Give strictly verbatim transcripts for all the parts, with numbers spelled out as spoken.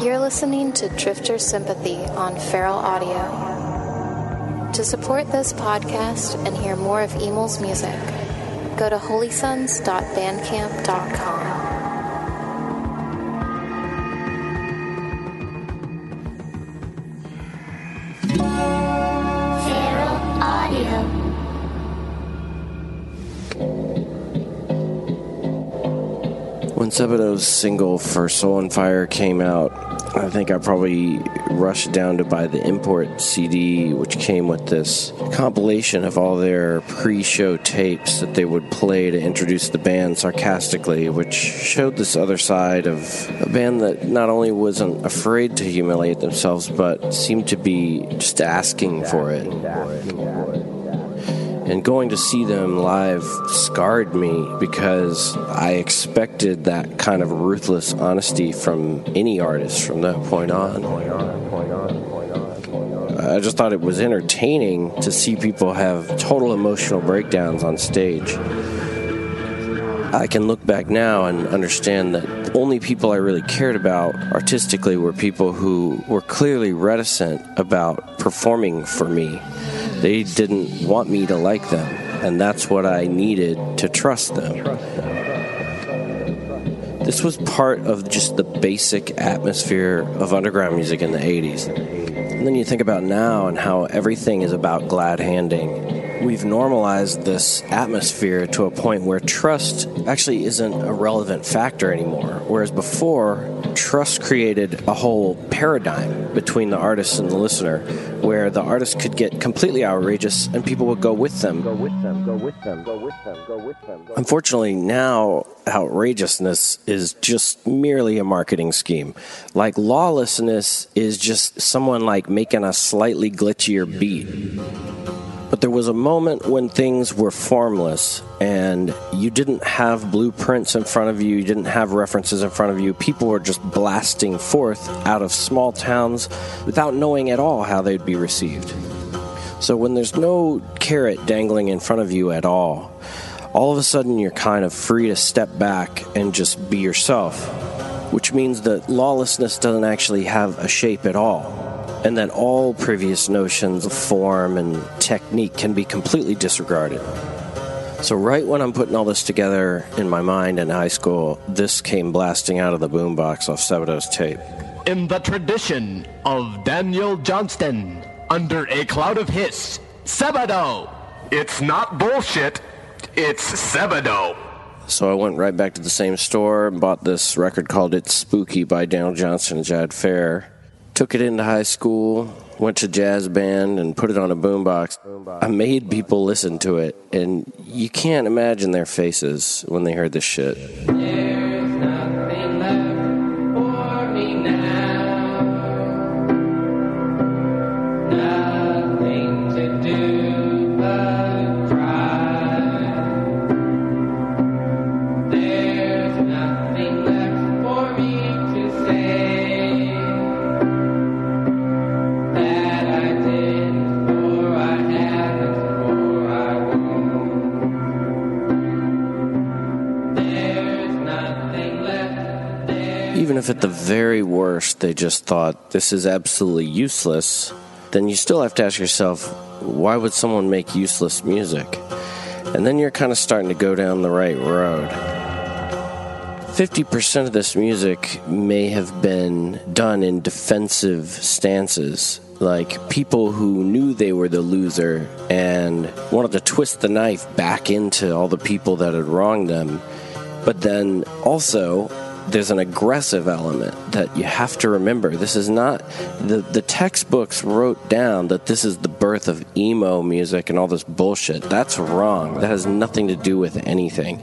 You're listening to Drifter Sympathy on Feral Audio. To support this podcast and hear more of Emil's music, go to holy sons dot bandcamp dot com. Feral Audio. When Sebadoh's single for Soul and Fire came out, I think I probably rushed down to buy the import C D, which came with this compilation of all their pre-show tapes that they would play to introduce the band sarcastically, which showed this other side of a band that not only wasn't afraid to humiliate themselves, but seemed to be just asking for it. And going to see them live scarred me because I expected that kind of ruthless honesty from any artist from that point on. I just thought it was entertaining to see people have total emotional breakdowns on stage. I can look back now and understand that the only people I really cared about artistically were people who were clearly reticent about performing for me. They didn't want me to like them, and that's what I needed to trust them. This was part of just the basic atmosphere of underground music in the eighties. And then you think about now and how everything is about glad-handing. We've normalized this atmosphere to a point where trust actually isn't a relevant factor anymore, whereas before, trust created a whole paradigm between the artist and the listener, where the artist could get completely outrageous and people would go with them. Go with them, go with them, go with them, go with them. Unfortunately, now outrageousness is just merely a marketing scheme. Like lawlessness is just someone like making a slightly glitchier beat. But there was a moment when things were formless and you didn't have blueprints in front of you, you didn't have references in front of you. People were just blasting forth out of small towns without knowing at all how they'd be received. So when there's no carrot dangling in front of you at all, all of a sudden you're kind of free to step back and just be yourself, which means that lawlessness doesn't actually have a shape at all. And that all previous notions of form and technique can be completely disregarded. So right when I'm putting all this together in my mind in high school, this came blasting out of the boombox off Sebadoh's tape. In the tradition of Daniel Johnston, under a cloud of hiss, Sebadoh! It's not bullshit, it's Sebadoh! So I went right back to the same store and bought this record called It's Spooky by Daniel Johnston and Jad Fair. Took it into high school, went to jazz band, and put it on a boombox. I made people listen to it, and you can't imagine their faces when they heard this shit. There's nothing left for me now. Nothing to do but cry. There's nothing left for me to say. Even if at the very worst they just thought, this is absolutely useless, then you still have to ask yourself, why would someone make useless music? And then you're kind of starting to go down the right road. fifty percent of this music may have been done in defensive stances, like people who knew they were the loser and wanted to twist the knife back into all the people that had wronged them. But then also, there's an aggressive element that you have to remember. This is not... The, the textbooks wrote down that this is the birth of emo music and all this bullshit. That's wrong. That has nothing to do with anything.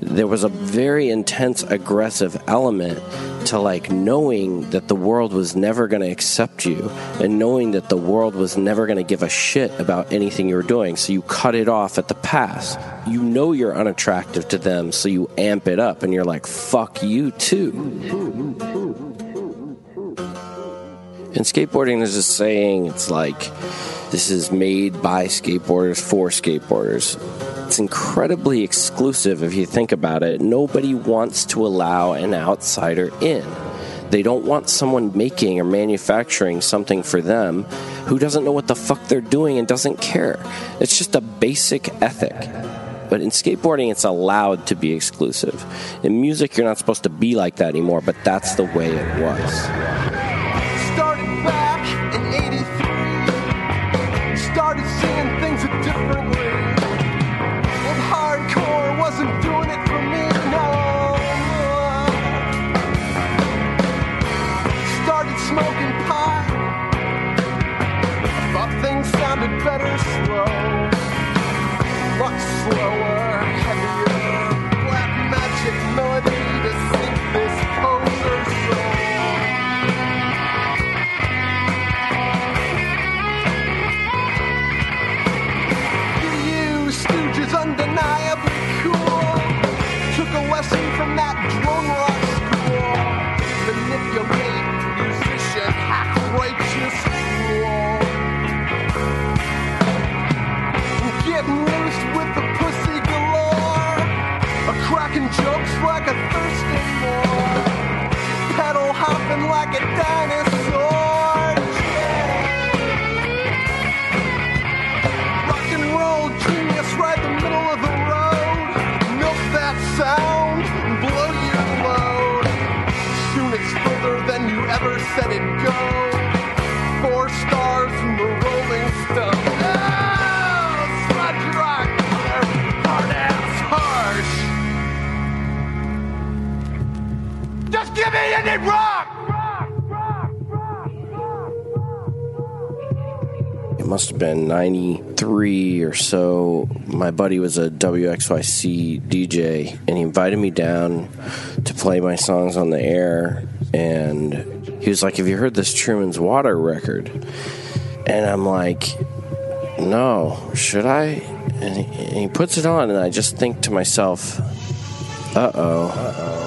There was a very intense, aggressive element to, like, knowing that the world was never going to accept you and knowing that the world was never going to give a shit about anything you were doing, so you cut it off at the pass. You know you're unattractive to them, so you amp it up, and you're like, fuck you, too. In skateboarding, there's a saying, it's like, this is made by skateboarders for skateboarders. It's incredibly exclusive if you think about it. Nobody wants to allow an outsider in. They don't want someone making or manufacturing something for them who doesn't know what the fuck they're doing and doesn't care. It's just a basic ethic. But in skateboarding, it's allowed to be exclusive. In music, you're not supposed to be like that anymore, but that's the way it was. Better slow, much slower, heavier, black magic melody to sink this poser's soul. You Stooges undeniably cool, took a lesson from that drum rock school, manipulate musician, hack righteous. Jokes like a thirsty boy, pedal hopping like a dinosaur. Yeah. Rock and roll genius right in the middle of the road. Milk that sound and blow your load. Soon it's further than you ever said it'd go. Four stars from the Rolling Stones. Oh, sludge rock, hard ass, harsh. Just give me any rock! Rock, rock, rock, rock, rock! It must have been ninety-three or so. My buddy was a W X Y C D J, and he invited me down to play my songs on the air. And he was like, have you heard this Truman's Water record? And I'm like, no, should I? And he, and he puts it on, and I just think to myself, uh-oh, uh-oh.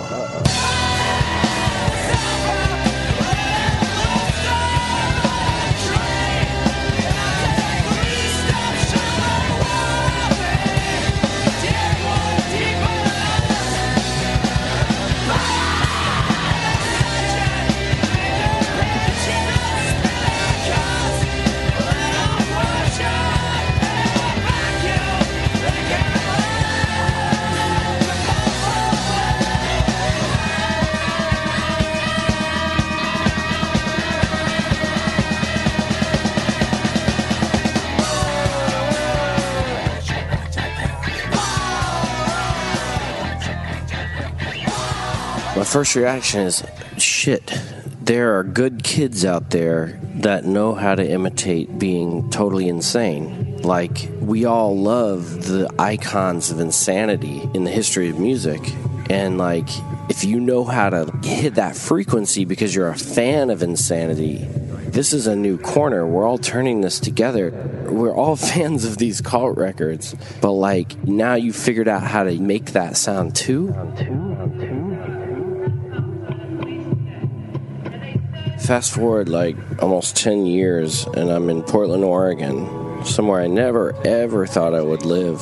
First reaction is, shit, there are good kids out there that know how to imitate being totally insane. Like, we all love the icons of insanity in the history of music. And, like, if you know how to hit that frequency because you're a fan of insanity, this is a new corner. We're all turning this together. We're all fans of these cult records. But, like, now you figured out how to make that sound, too? Fast forward like almost ten years, and I'm in Portland, Oregon, somewhere I never, ever thought I would live.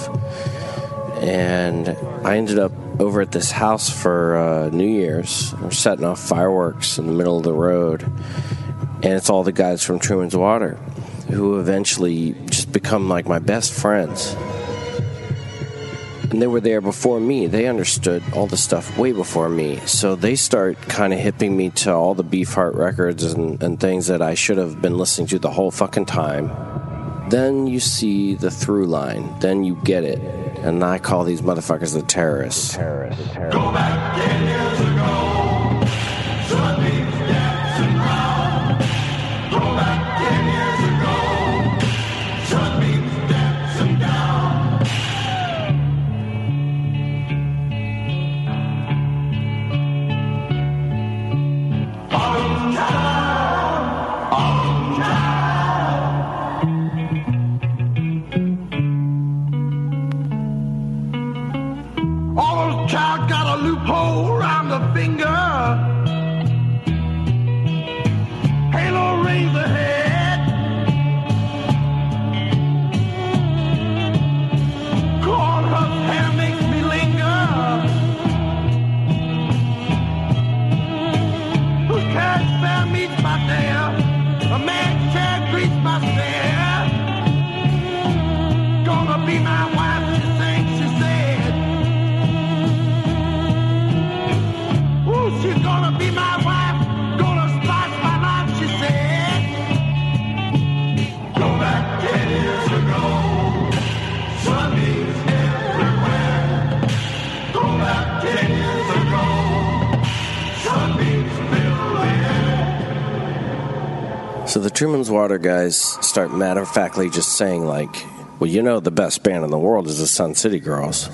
And I ended up over at this house for uh, New Year's. We're setting off fireworks in the middle of the road, and it's all the guys from Truman's Water, who eventually just become like my best friends. and they were there before me. They understood all the stuff way before me. So they start kind of hipping me to all the Beefheart records and, and things that I should have been listening to the whole fucking time. Then you see the through line. Then you get it. And I call these motherfuckers the terrorists. The terrorists. The terrorists. Go back ten years ago. Sun Beef steps and round. Go back ten years ago. Sun Beef steps and down. All in time. All in time. Child got a loophole around the finger. Halo rings ahead. Cornhusk hair makes me linger. Whose cat spare meets my dare. A man's chair greets my stare. Gonna be my wife. She's gonna be my wife, gonna slice my life, she said. Go back ten years ago, Sundays everywhere. Go back ten years ago, Sundays fill the air. So the Truman's Water guys start matter-of-factly just saying, like, well, you know the best band in the world is the Sun City Girls.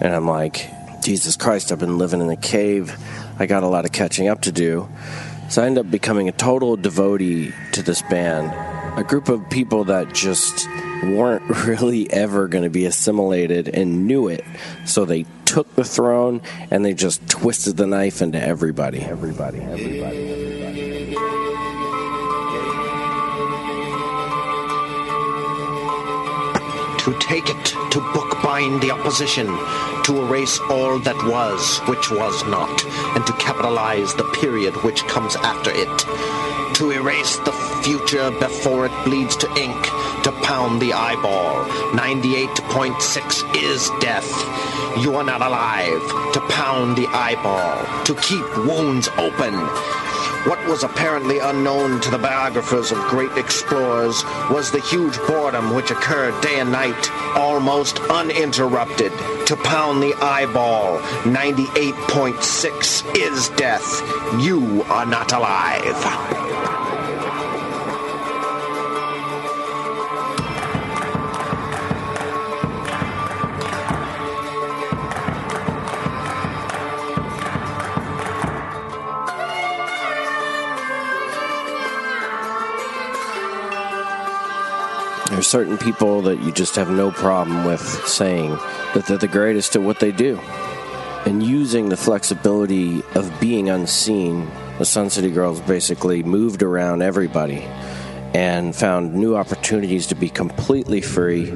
And I'm like, Jesus Christ, I've been living in a cave. I got a lot of catching up to do. So I ended up becoming a total devotee to this band. A group of people that just weren't really ever going to be assimilated and knew it. So they took the throne and they just twisted the knife into everybody. Everybody, everybody, everybody. To take it, to bookbind the opposition, to erase all that was, which was not, and to capitalize the period which comes after it, to erase the future before it bleeds to ink, to pound the eyeball. ninety-eight point six is death. You are not alive. To pound the eyeball, to keep wounds open. What was apparently unknown to the biographers of great explorers was the huge boredom which occurred day and night, almost uninterrupted. To pound the eyeball, ninety-eight point six is death. You are not alive. There's certain people that you just have no problem with saying that they're the greatest at what they do. And using the flexibility of being unseen, the Sun City Girls basically moved around everybody and found new opportunities to be completely free.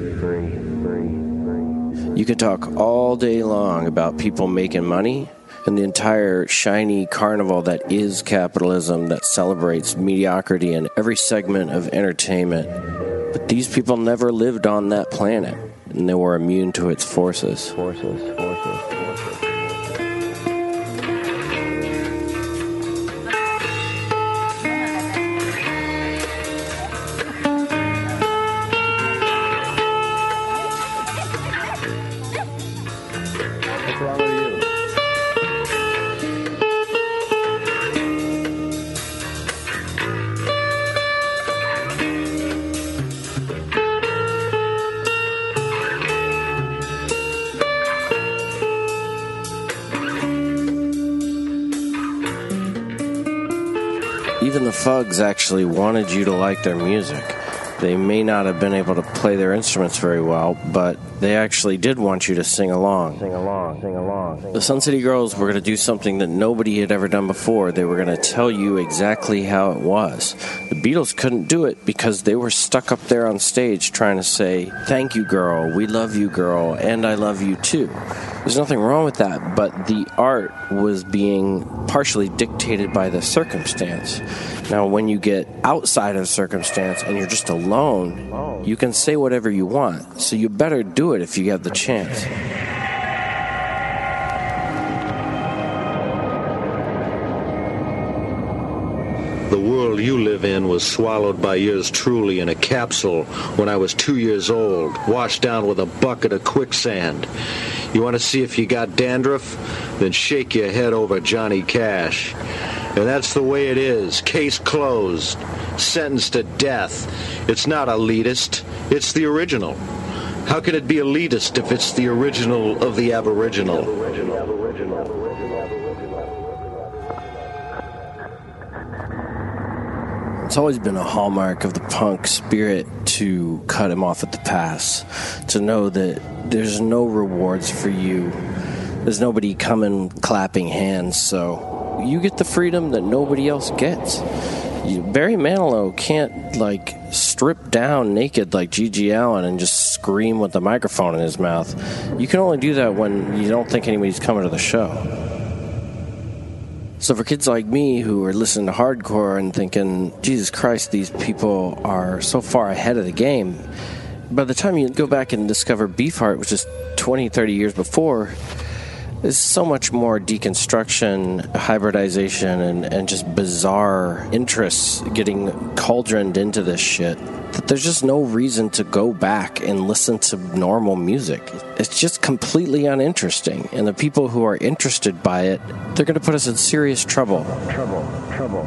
You could talk all day long about people making money and the entire shiny carnival that is capitalism that celebrates mediocrity in every segment of entertainment. But these people never lived on that planet, and they were immune to its forces. Forces, forces, forces. What's wrong with you? Even the Fugs actually wanted you to like their music. They may not have been able to play their instruments very well, but they actually did want you to sing along. Sing along, sing along. Sing the Sun City Girls were going to do something that nobody had ever done before. They were going to tell you exactly how it was. The Beatles couldn't do it because they were stuck up there on stage trying to say, thank you, girl, we love you, girl, and I love you, too. There's nothing wrong with that, but the art was being partially dictated by the circumstance. Now, when you get outside of circumstance and you're just alone, you can say whatever you want, so you better do it if you have the chance. The world you live in was swallowed by yours truly in a capsule when I was two years old, washed down with a bucket of quicksand. You want to see if you got dandruff? Then shake your head over Johnny Cash. And that's the way it is. Case closed. Sentenced to death. It's not elitist. It's the original. How can it be elitist if it's the original of the aboriginal? It's always been a hallmark of the punk spirit to cut him off at the pass, to know that there's no rewards for you. There's nobody coming clapping hands, so you get the freedom that nobody else gets. You, Barry Manilow can't, like, strip down naked like G G Allen and just scream with the microphone in his mouth. You can only do that when you don't think anybody's coming to the show. So for kids like me who are listening to hardcore and thinking, Jesus Christ, these people are so far ahead of the game, by the time you go back and discover Beefheart, which is twenty, thirty years before, there's so much more deconstruction, hybridization, and, and just bizarre interests getting cauldroned into this shit that there's just no reason to go back and listen to normal music. It's just completely uninteresting. And the people who are interested by it, they're going to put us in serious trouble. Trouble, trouble.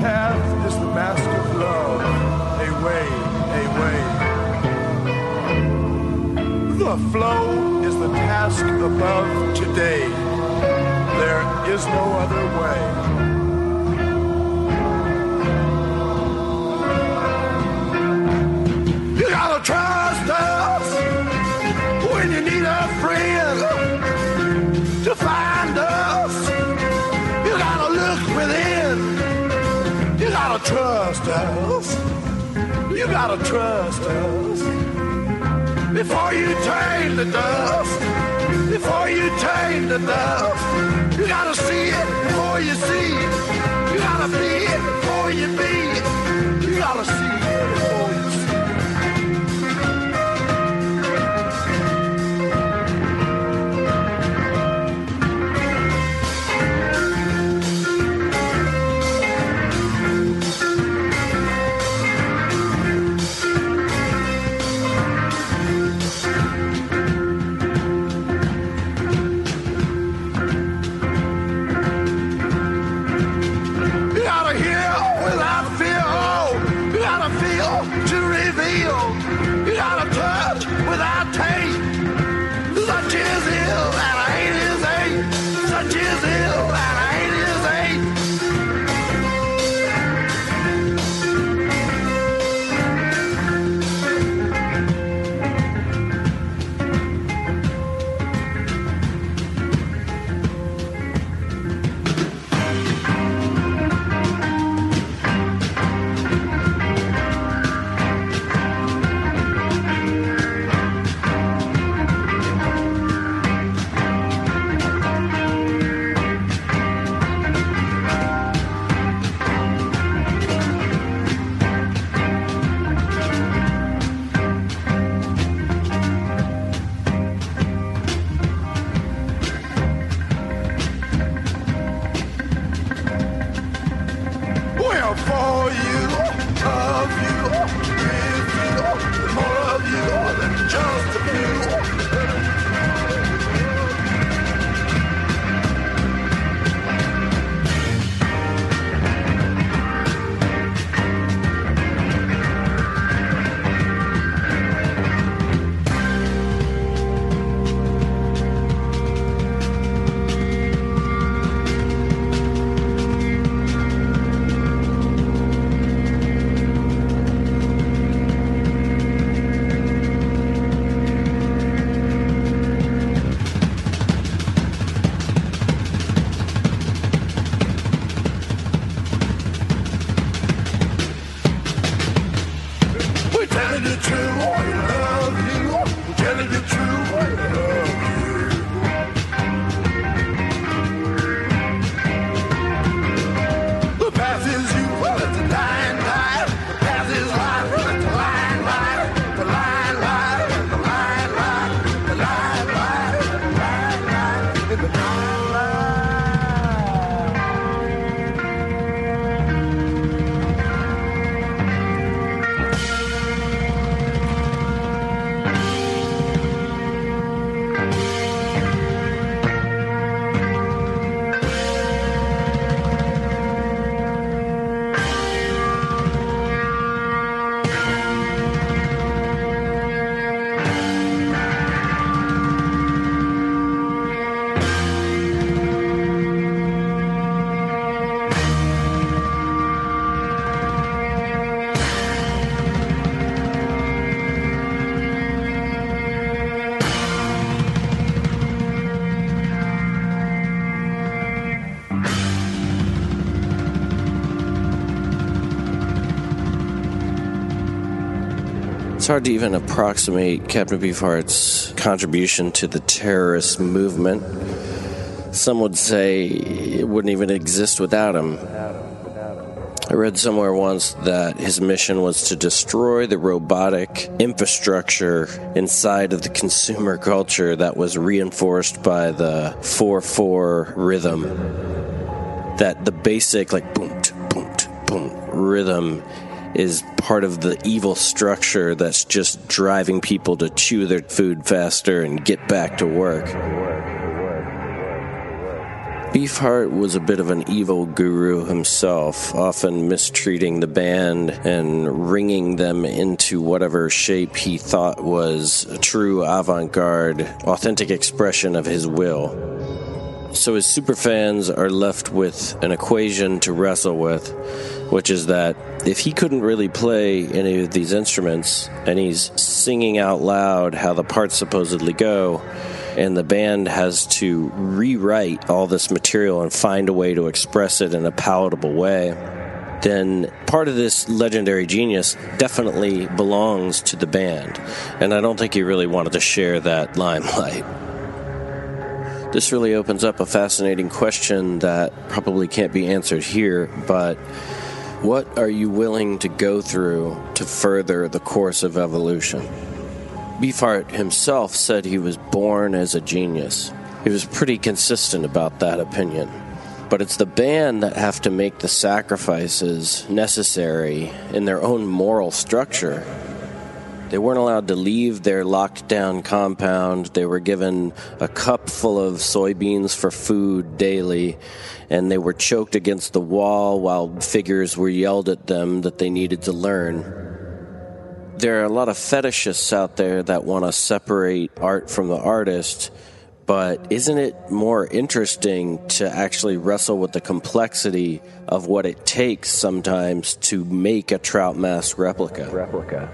Path is the master of love. A way, a way. The flow is the task above today. There is no other way. You gotta trust us when you need a friend to find us. You gotta look within. You gotta trust us. You gotta trust us. Before you turn the dust. Before you turn the dust. You gotta see it before you see it. You gotta be it before you be it. You gotta see it before you see It's hard to even approximate Captain Beefheart's contribution to the terrorist movement. Some would say it wouldn't even exist without him. I read somewhere once that his mission was to destroy the robotic infrastructure inside of the consumer culture that was reinforced by the four four rhythm. That the basic, like, boom, boom, boom rhythm is part of the evil structure that's just driving people to chew their food faster and get back to work. Beefheart was a bit of an evil guru himself, often mistreating the band and wringing them into whatever shape he thought was a true avant-garde, authentic expression of his will. So his superfans are left with an equation to wrestle with, which is that if he couldn't really play any of these instruments, and he's singing out loud how the parts supposedly go, and the band has to rewrite all this material and find a way to express it in a palatable way, then part of this legendary genius definitely belongs to the band. And I don't think he really wanted to share that limelight. This really opens up a fascinating question that probably can't be answered here, but what are you willing to go through to further the course of evolution? Beefheart himself said he was born as a genius. He was pretty consistent about that opinion. But it's the band that have to make the sacrifices necessary in their own moral structure. They weren't allowed to leave their locked-down compound. They were given a cup full of soybeans for food daily, and they were choked against the wall while figures were yelled at them that they needed to learn. There are a lot of fetishists out there that want to separate art from the artist, but isn't it more interesting to actually wrestle with the complexity of what it takes sometimes to make a trout mask replica? Replica.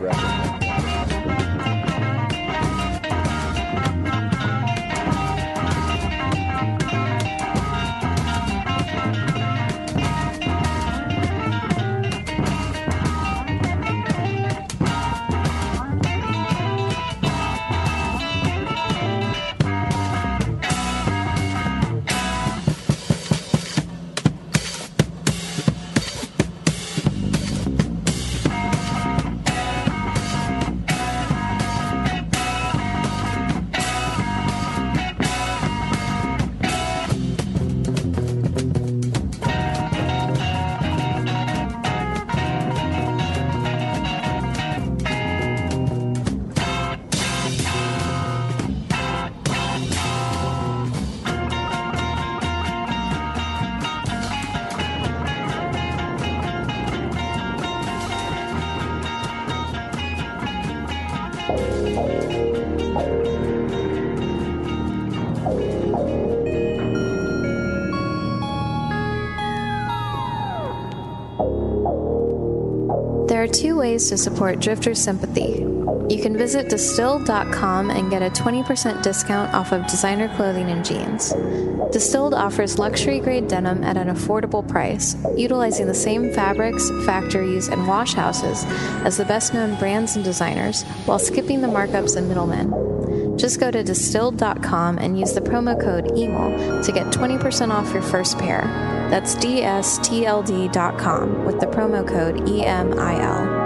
To support Drifter Sympathy. You can visit distilled dot com and get a twenty percent discount off of designer clothing and jeans. Distilled offers luxury-grade denim at an affordable price, utilizing the same fabrics, factories, and wash houses as the best-known brands and designers, while skipping the markups and middlemen. Just go to distilled dot com and use the promo code E M I L to get twenty percent off your first pair. That's D S T L D dot com with the promo code E M I L.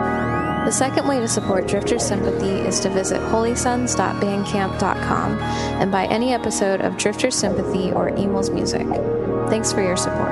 The second way to support Drifter Sympathy is to visit holy sons dot bandcamp dot com and buy any episode of Drifter Sympathy or Emil's music. Thanks for your support.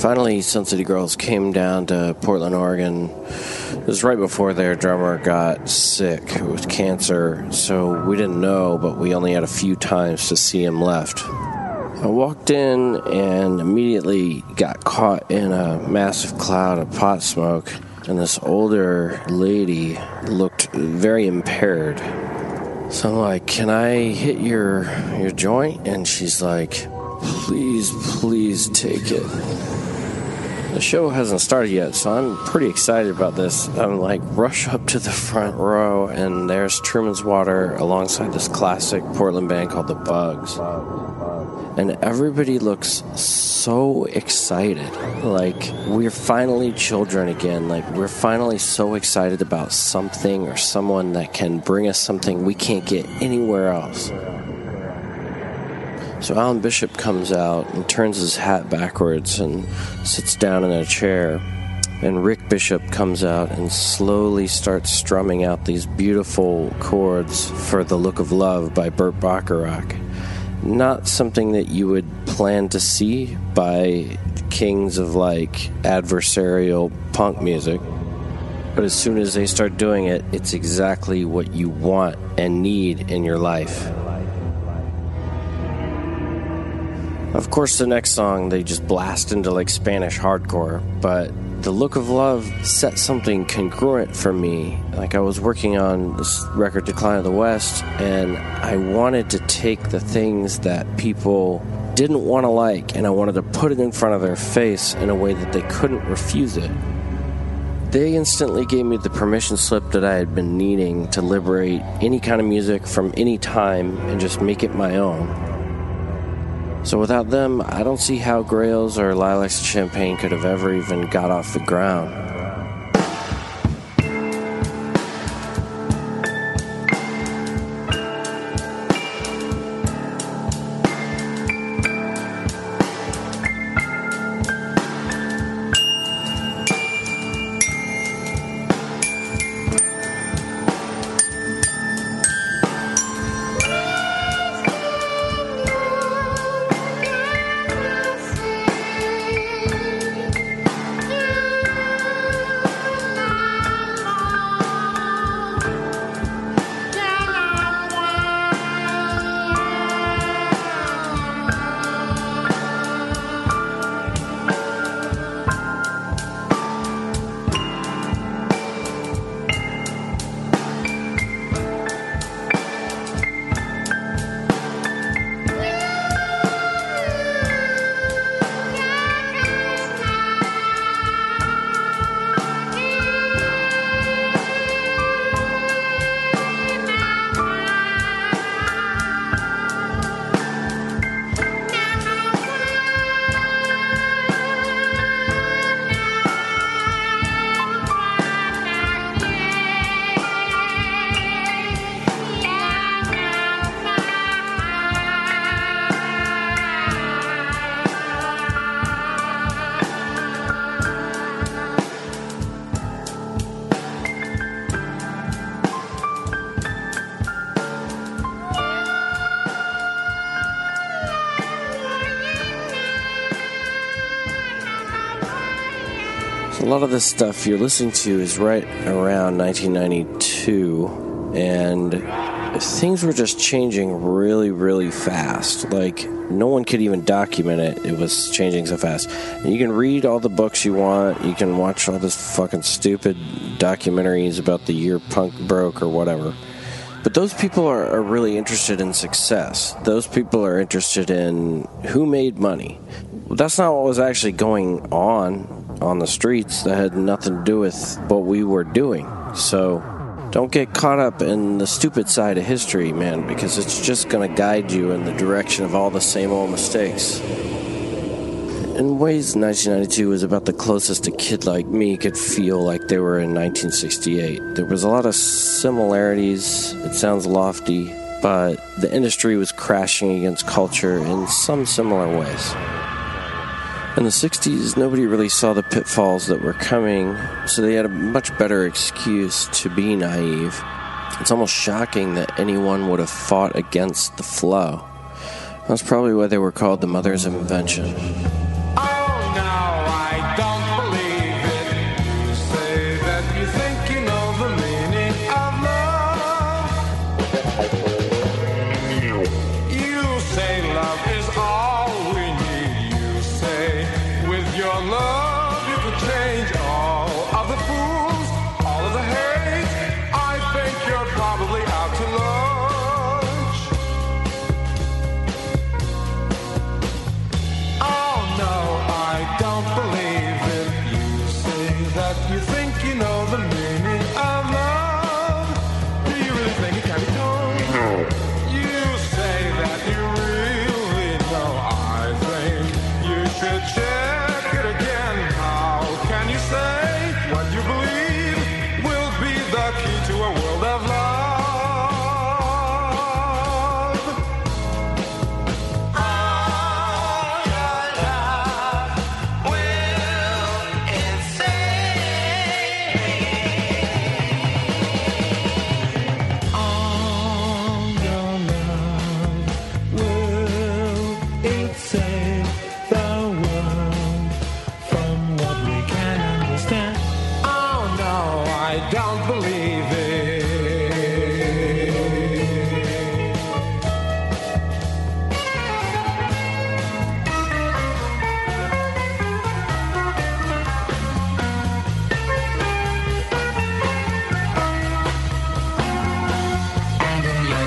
Finally, Sun City Girls came down to Portland, Oregon. It was right before their drummer got sick with cancer, so we didn't know, but we only had a few times to see him left. I walked in and immediately got caught in a massive cloud of pot smoke, and this older lady looked very impaired. So I'm like, "Can I hit your your joint?" And she's like, "Please, please take it." The show hasn't started yet, so I'm pretty excited about this. I'm like, rush up to the front row, and there's Truman's Water alongside this classic Portland band called The Bugs. And everybody looks so excited. Like, we're finally children again. Like, we're finally so excited about something or someone that can bring us something we can't get anywhere else. So Alan Bishop comes out and turns his hat backwards and sits down in a chair. And Rick Bishop comes out and slowly starts strumming out these beautiful chords for The Look of Love by Burt Bacharach. Not something that you would plan to see by kings of, like, adversarial punk music. But as soon as they start doing it, it's exactly what you want and need in your life. Of course, the next song, they just blast into, like, Spanish hardcore, but The Look of Love set something congruent for me. Like, I was working on this record, Decline of the West, and I wanted to take the things that people didn't want to like, and I wanted to put it in front of their face in a way that they couldn't refuse it. They instantly gave me the permission slip that I had been needing to liberate any kind of music from any time and just make it my own. So without them, I don't see how Grails or Lilacs Champagne could have ever even got off the ground. A lot of this stuff you're listening to is right around nineteen ninety-two, and things were just changing really, really fast. Like, no one could even document it. It was changing so fast. And you can read all the books you want. You can watch all this fucking stupid documentaries about the year punk broke or whatever. But those people are, are really interested in success. Those people are interested in who made money. That's not what was actually going on on the streets. That had nothing to do with what we were doing. So don't get caught up in the stupid side of history, man, because it's just going to guide you in the direction of all the same old mistakes. In ways, nineteen ninety-two was about the closest a kid like me could feel like they were in nineteen sixty-eight. There was a lot of similarities. It sounds lofty, but the industry was crashing against culture in some similar ways. In the sixties, nobody really saw the pitfalls that were coming, so they had a much better excuse to be naive. It's almost shocking that anyone would have fought against the flow. That's probably why they were called the mothers of invention. Oh,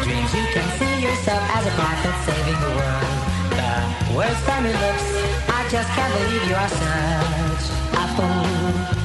dreams you can see yourself as a prophet saving the world. The worst time it looks, I just can't believe you are such a fool.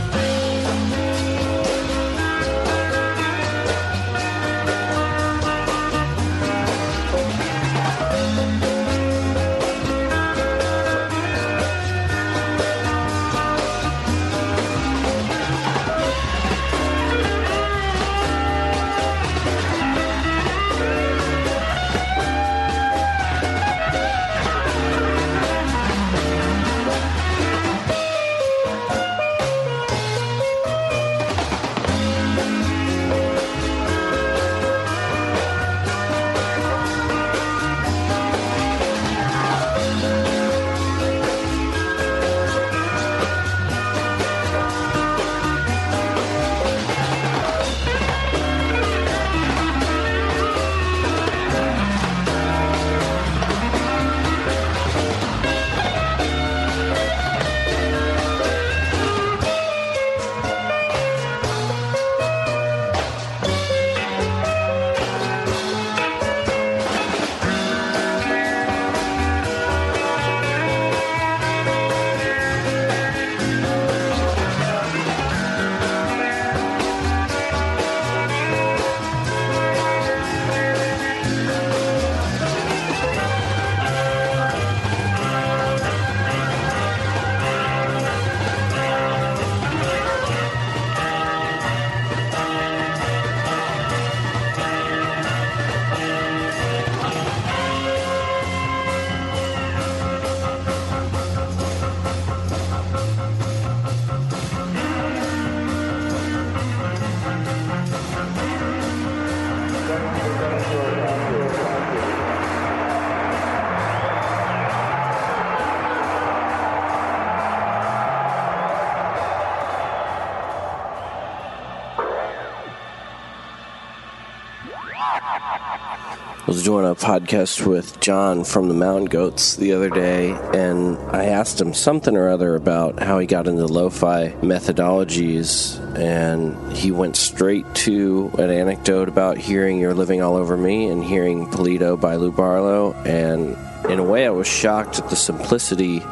I was doing a podcast with John from the Mountain Goats the other day, and I asked him something or other about how he got into lo-fi methodologies, and he went straight to an anecdote about hearing You're Living All Over Me and hearing Polito by Lou Barlow, and in a way I was shocked at the simplicity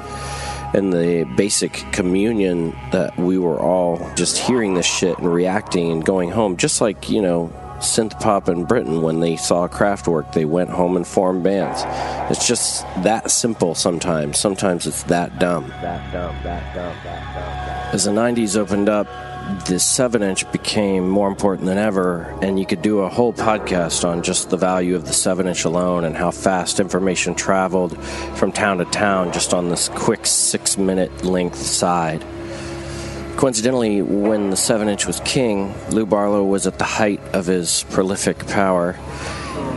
and the basic communion that we were all just hearing this shit and reacting and going home, just like, you know, synth pop in Britain, when they saw Kraftwerk, they went home and formed bands. It's just that simple sometimes. Sometimes it's that dumb. That dumb, that dumb, that dumb. As the nineties opened up, the seven inch became more important than ever, and you could do a whole podcast on just the value of the seven inch alone and how fast information traveled from town to town just on this quick six minute length side. Coincidentally, when the seven inch was king, Lou Barlow was at the height of his prolific power,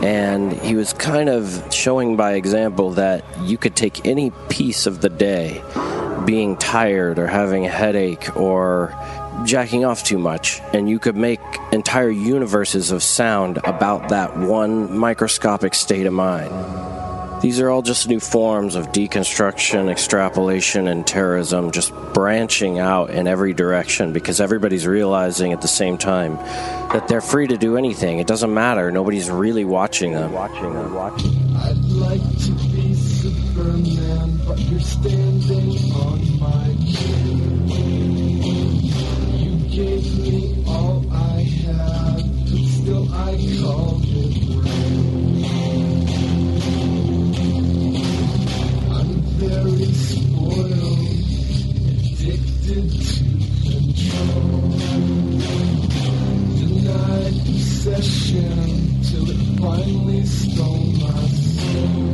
and he was kind of showing by example that you could take any piece of the day, being tired or having a headache or jacking off too much, and you could make entire universes of sound about that one microscopic state of mind. These are all just new forms of deconstruction, extrapolation, and terrorism, just branching out in every direction because everybody's realizing at the same time that they're free to do anything. It doesn't matter. Nobody's really watching them. Watching them. Watching. I'd like to be Superman, but you're standing on my chin. You gave me all I had, but still I called it rain. Very spoiled, addicted to control, denied possession till it finally stole my soul.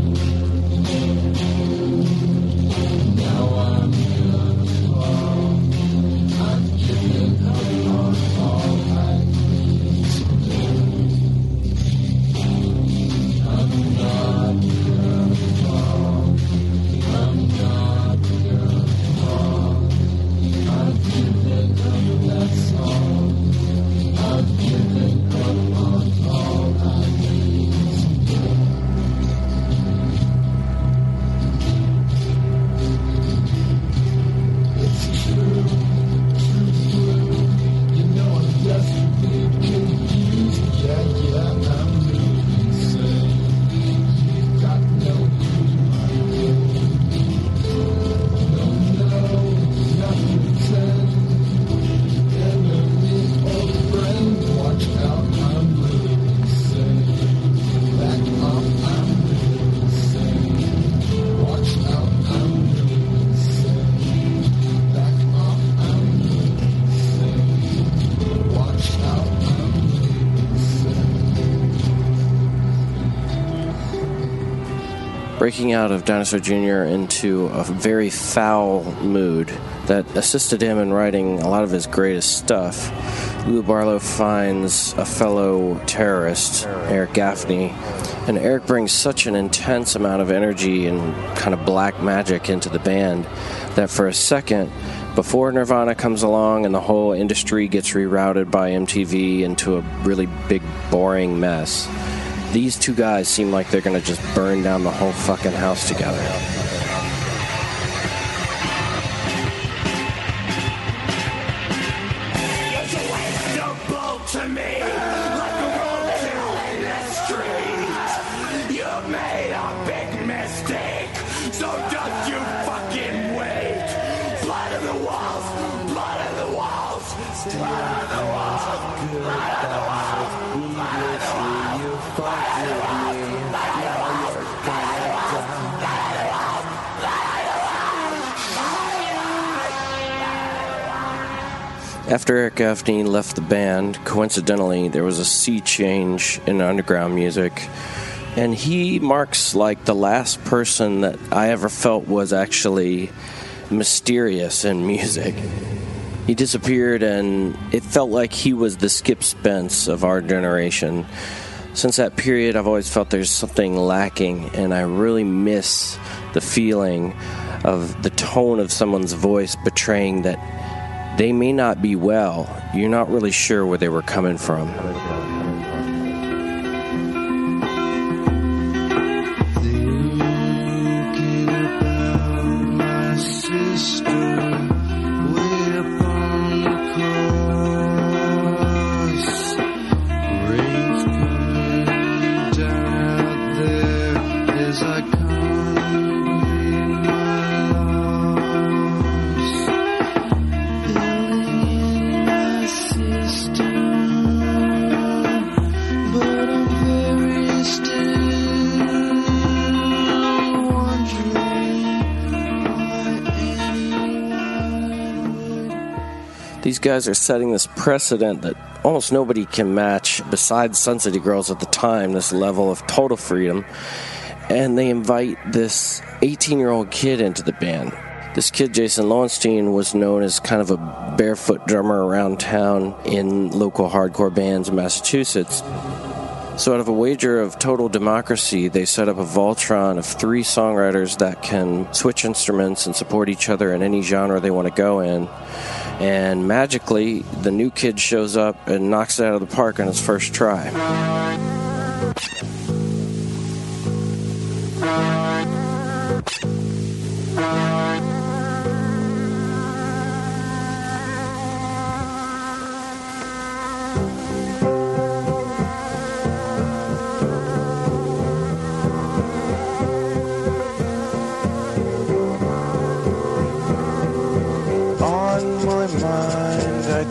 Now I'm gonna fall, I've given up on all I need to do. I'm not gonna fall. Not your fault. I've given up, that's all. I've given up on all I need to do. breaking out of Dinosaur Junior into a very foul mood that assisted him in writing a lot of his greatest stuff, Lou Barlow finds a fellow terrorist, Eric Gaffney, and Eric brings such an intense amount of energy and kind of black magic into the band that for a second, before Nirvana comes along and the whole industry gets rerouted by M T V into a really big, boring mess, these two guys seem like they're going to just burn down the whole fucking house together. After Eric Gaffney left the band, coincidentally, there was a sea change in underground music, and he marks like the last person that I ever felt was actually mysterious in music. He disappeared, and it felt like he was the Skip Spence of our generation. Since that period, I've always felt there's something lacking, and I really miss the feeling of the tone of someone's voice betraying that they may not be well. You're not really sure where they were coming from. These guys are setting this precedent that almost nobody can match besides Sun City Girls at the time, this level of total freedom. And they invite this eighteen-year-old kid into the band. This kid, Jason Lowenstein, was known as kind of a barefoot drummer around town in local hardcore bands in Massachusetts. So out of a wager of total democracy, they set up a Voltron of three songwriters that can switch instruments and support each other in any genre they want to go in. And magically, the new kid shows up and knocks it out of the park on his first try.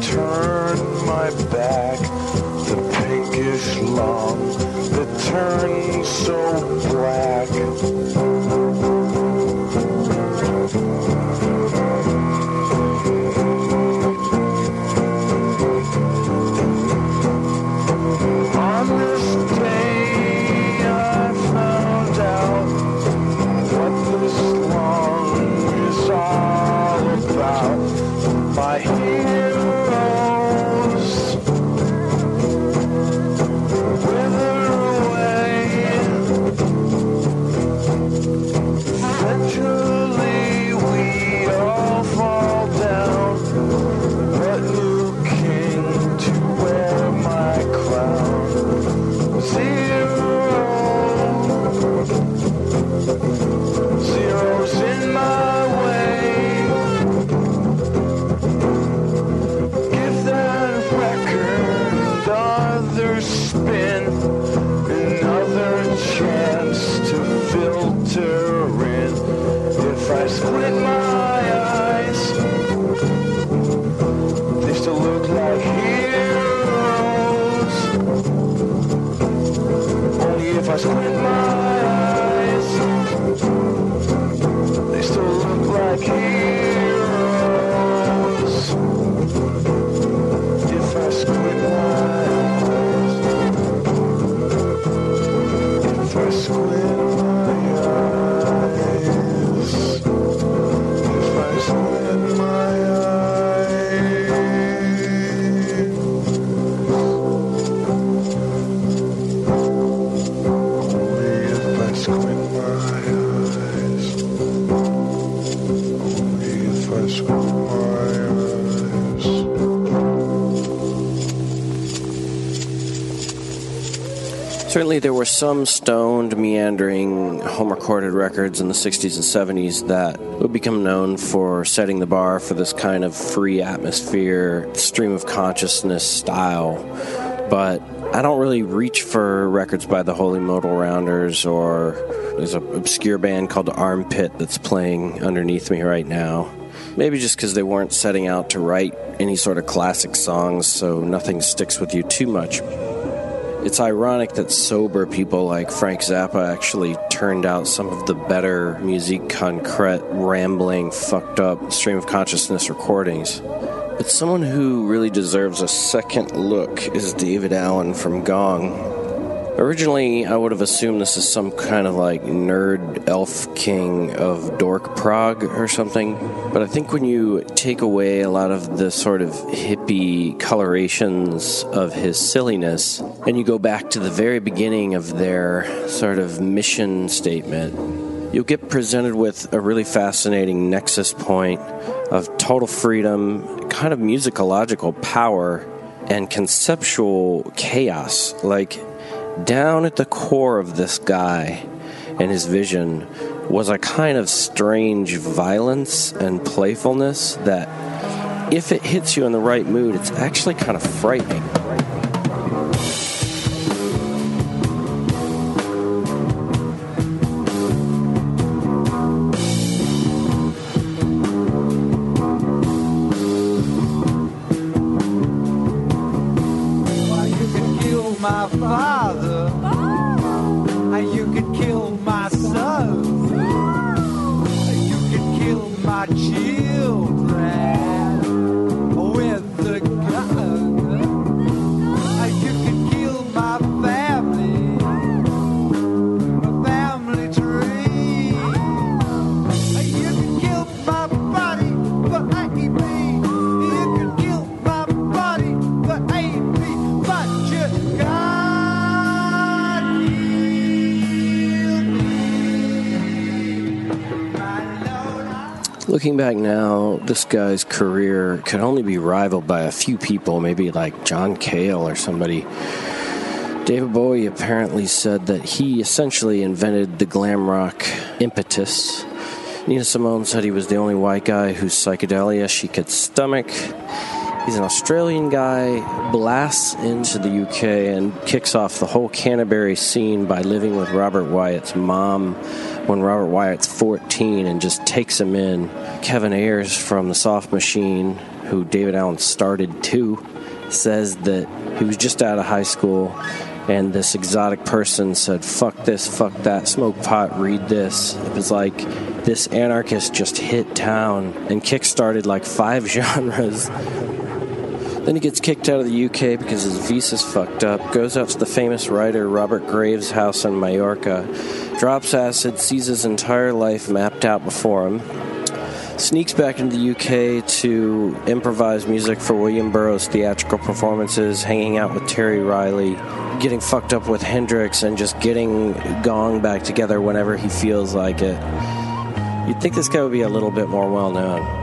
Turn my back, the pinkish lung that turns so black. On this day I found out what this lung is all about. My hair square. certainly there were some stoned, meandering, home-recorded records in the sixties and seventies that would become known for setting the bar for this kind of free atmosphere, stream of consciousness style. But I don't really reach for records by the Holy Modal Rounders, or there's an obscure band called Armpit that's playing underneath me right now. Maybe just because they weren't setting out to write any sort of classic songs, so nothing sticks with you too much. It's ironic that sober people like Frank Zappa actually turned out some of the better musique concrete, rambling, fucked up stream of consciousness recordings. But someone who really deserves a second look is Daevid Allen from Gong. Originally, I would have assumed this is some kind of like nerd elf king of dork prog or something. But I think when you take away a lot of the sort of hippie colorations of his silliness, and you go back to the very beginning of their sort of mission statement, you'll get presented with a really fascinating nexus point of total freedom, kind of musicological power, and conceptual chaos. Like, down at the core of this guy and his vision was a kind of strange violence and playfulness that, if it hits you in the right mood, it's actually kind of frightening. Looking back now, this guy's career could only be rivaled by a few people, maybe like John Cale or somebody. David Bowie apparently said that he essentially invented the glam rock impetus. Nina Simone said he was the only white guy whose psychedelia she could stomach. He's an Australian guy, blasts into the U K and kicks off the whole Canterbury scene by living with Robert Wyatt's mom when Robert Wyatt's fourteen and just takes him in. Kevin Ayers from The Soft Machine, who David Allen started too, says that he was just out of high school and this exotic person said, fuck this, fuck that, smoke pot, read this. It was like this anarchist just hit town and kick-started like five genres. Then he gets kicked out of the U K because his visa's fucked up, goes up to the famous writer Robert Graves' house in Mallorca, drops acid, sees his entire life mapped out before him, sneaks back into the U K to improvise music for William Burroughs' theatrical performances, hanging out with Terry Riley, getting fucked up with Hendrix, and just getting Gong back together whenever he feels like it. You'd think this guy would be a little bit more well-known.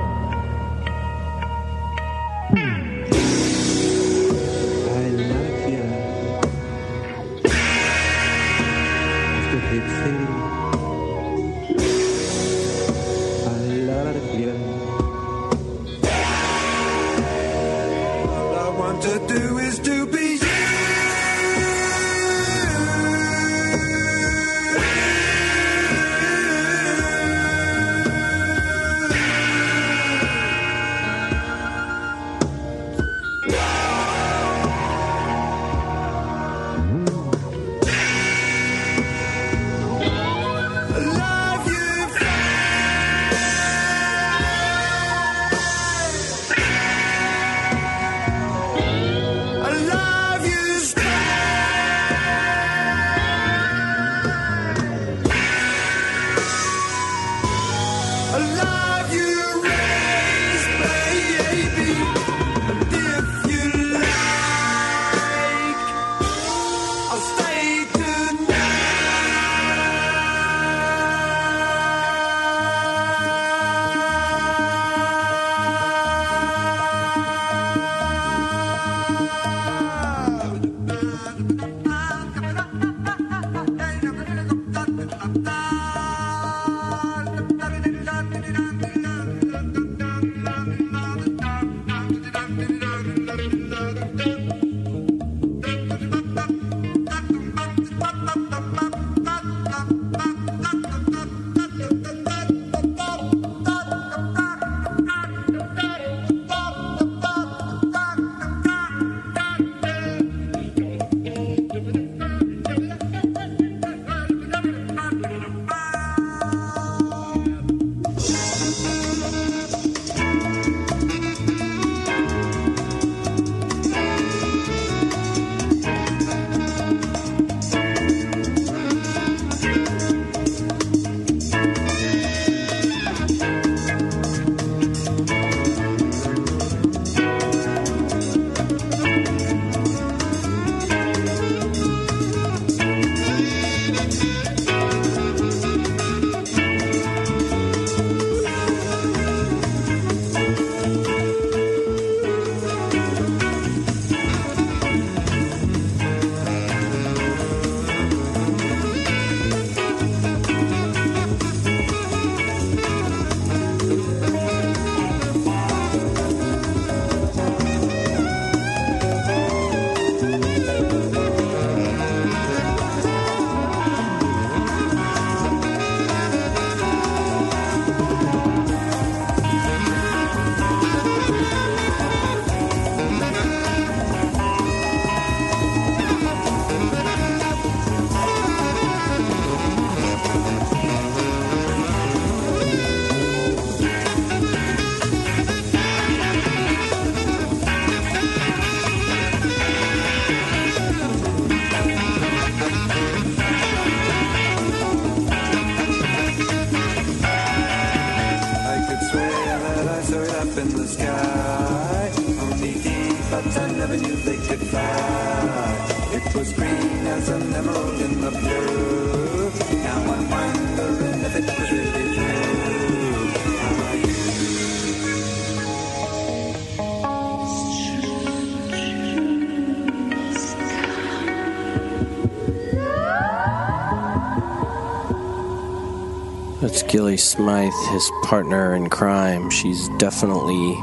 Gilly Smythe, his partner in crime. She's definitely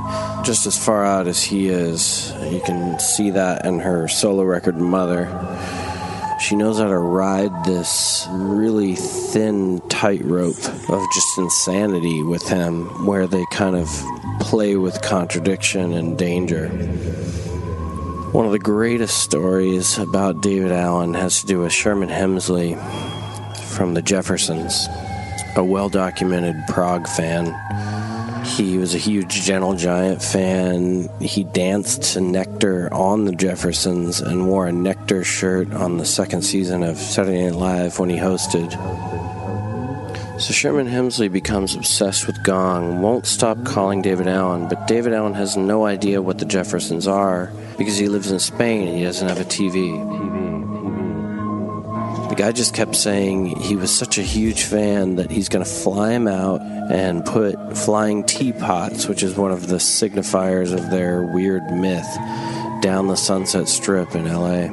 just as far out as he is. You can see that in her solo record, Mother. She knows how to ride this really thin tightrope of just insanity with him, where they kind of play with contradiction and danger. One of the greatest stories about David Allen has to do with Sherman Hemsley from The Jeffersons. A well-documented prog fan. He was a huge Gentle Giant fan. He danced to Nectar on The Jeffersons and wore a Nectar shirt on the second season of Saturday Night Live when he hosted. So Sherman Hemsley becomes obsessed with Gong, won't stop calling David Allen, but David Allen has no idea what The Jeffersons are because he lives in Spain and he doesn't have a T V. The guy just kept saying he was such a huge fan that he's going to fly him out and put flying teapots, which is one of the signifiers of their weird myth, down the Sunset Strip in L A.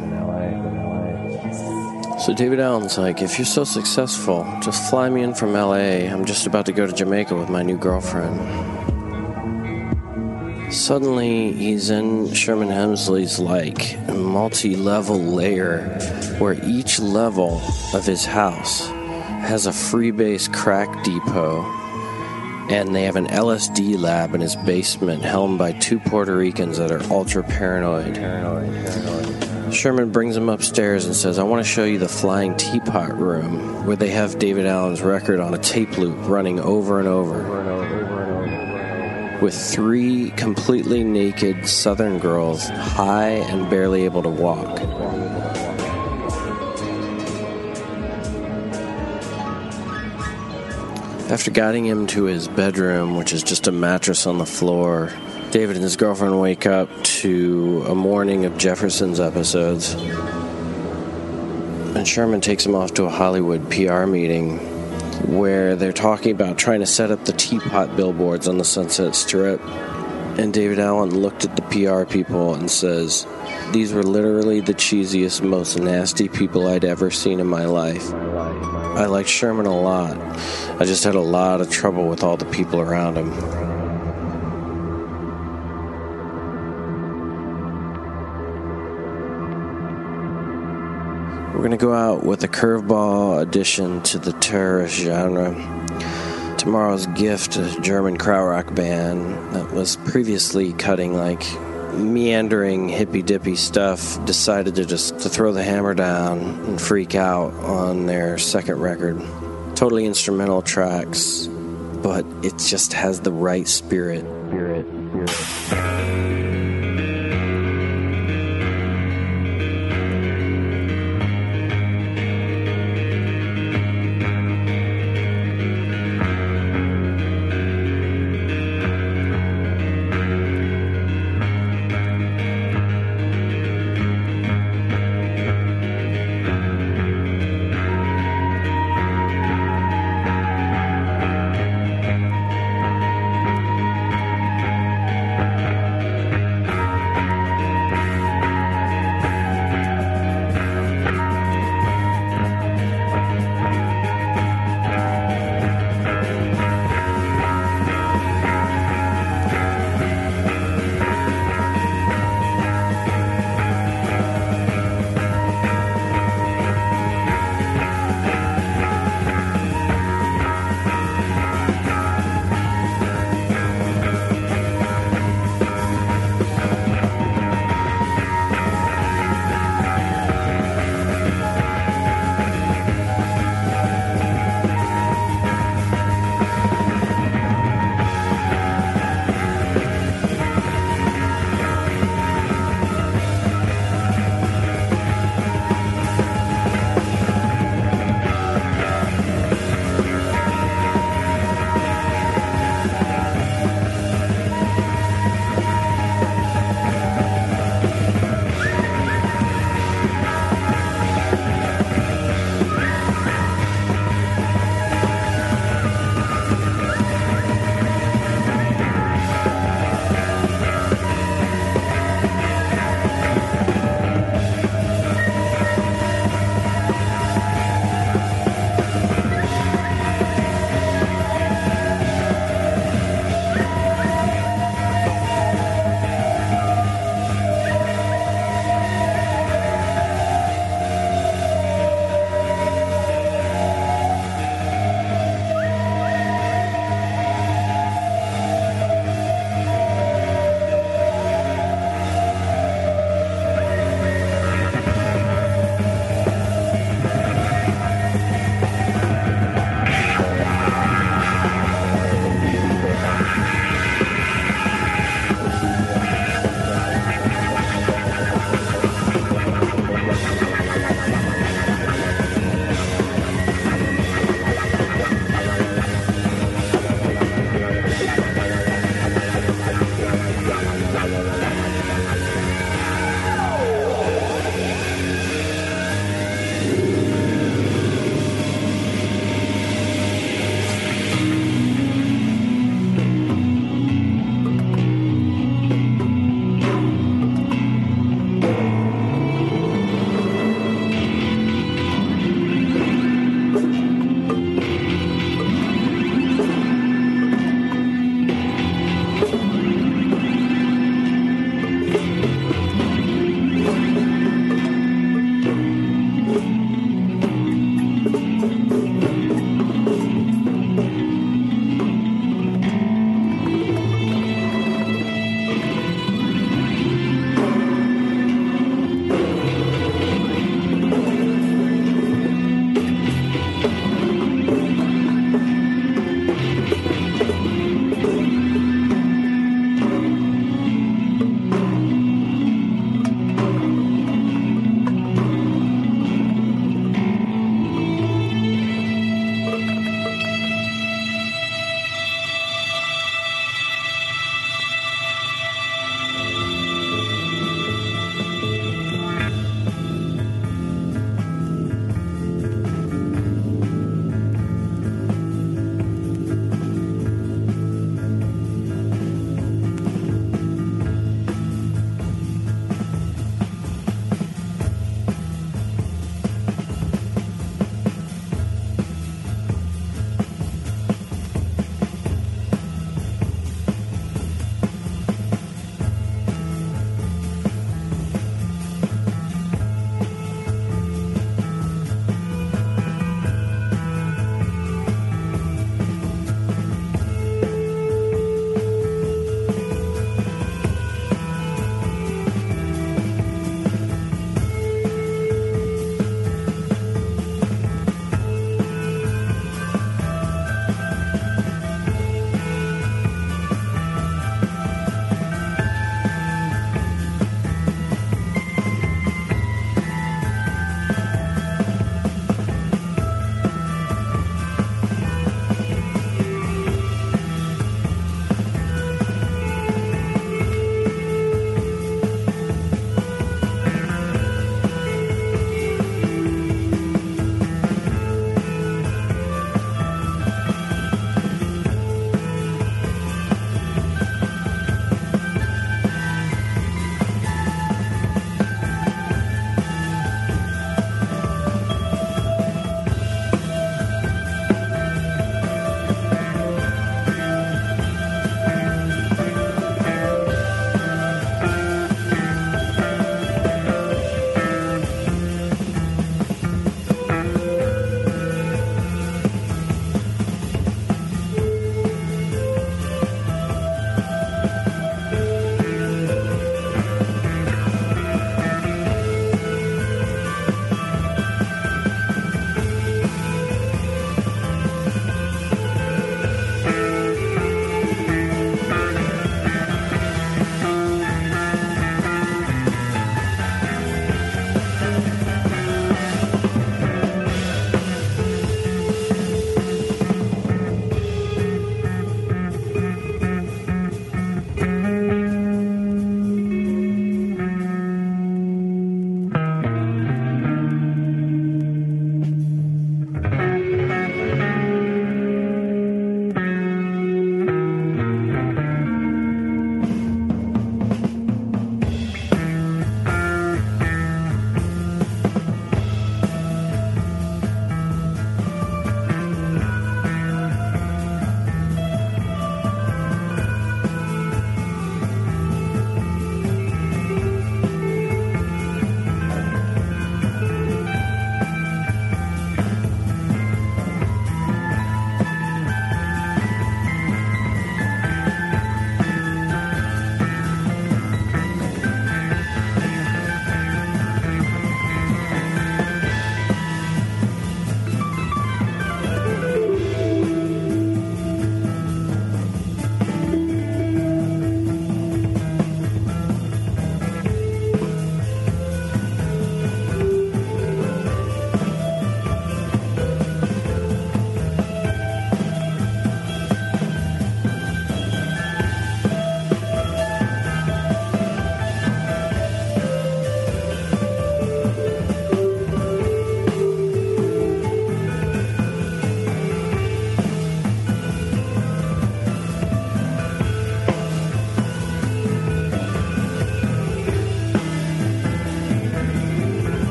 So David Allen's like, if you're so successful, just fly me in from L A. I'm just about to go to Jamaica with my new girlfriend. Suddenly, he's in Sherman Hemsley's, like, multi-level layer where each level of his house has a freebase crack depot, and they have an L S D lab in his basement helmed by two Puerto Ricans that are ultra paranoid. Paranoid, paranoid. Sherman brings him upstairs and says, I want to show you the flying teapot room where they have David Allen's record on a tape loop running over and over. over, and over. With three completely naked Southern girls, high and barely able to walk. After guiding him to his bedroom, which is just a mattress on the floor, David and his girlfriend wake up to a morning of Jefferson's episodes. And Sherman takes him off to a Hollywood P R meeting, where they're talking about trying to set up the teapot billboards on the Sunset Strip. And David Allen looked at the P R people and says, these were literally the cheesiest, most nasty people I'd ever seen in my life. I liked Sherman a lot. I just had a lot of trouble with all the people around him. We're going to go out with a curveball addition to the terrorist genre. Tomorrow's Gift, a German krautrock band that was previously cutting like meandering hippy-dippy stuff, decided to just to throw the hammer down and freak out on their second record. Totally instrumental tracks, but it just has the right spirit. Spirit, spirit.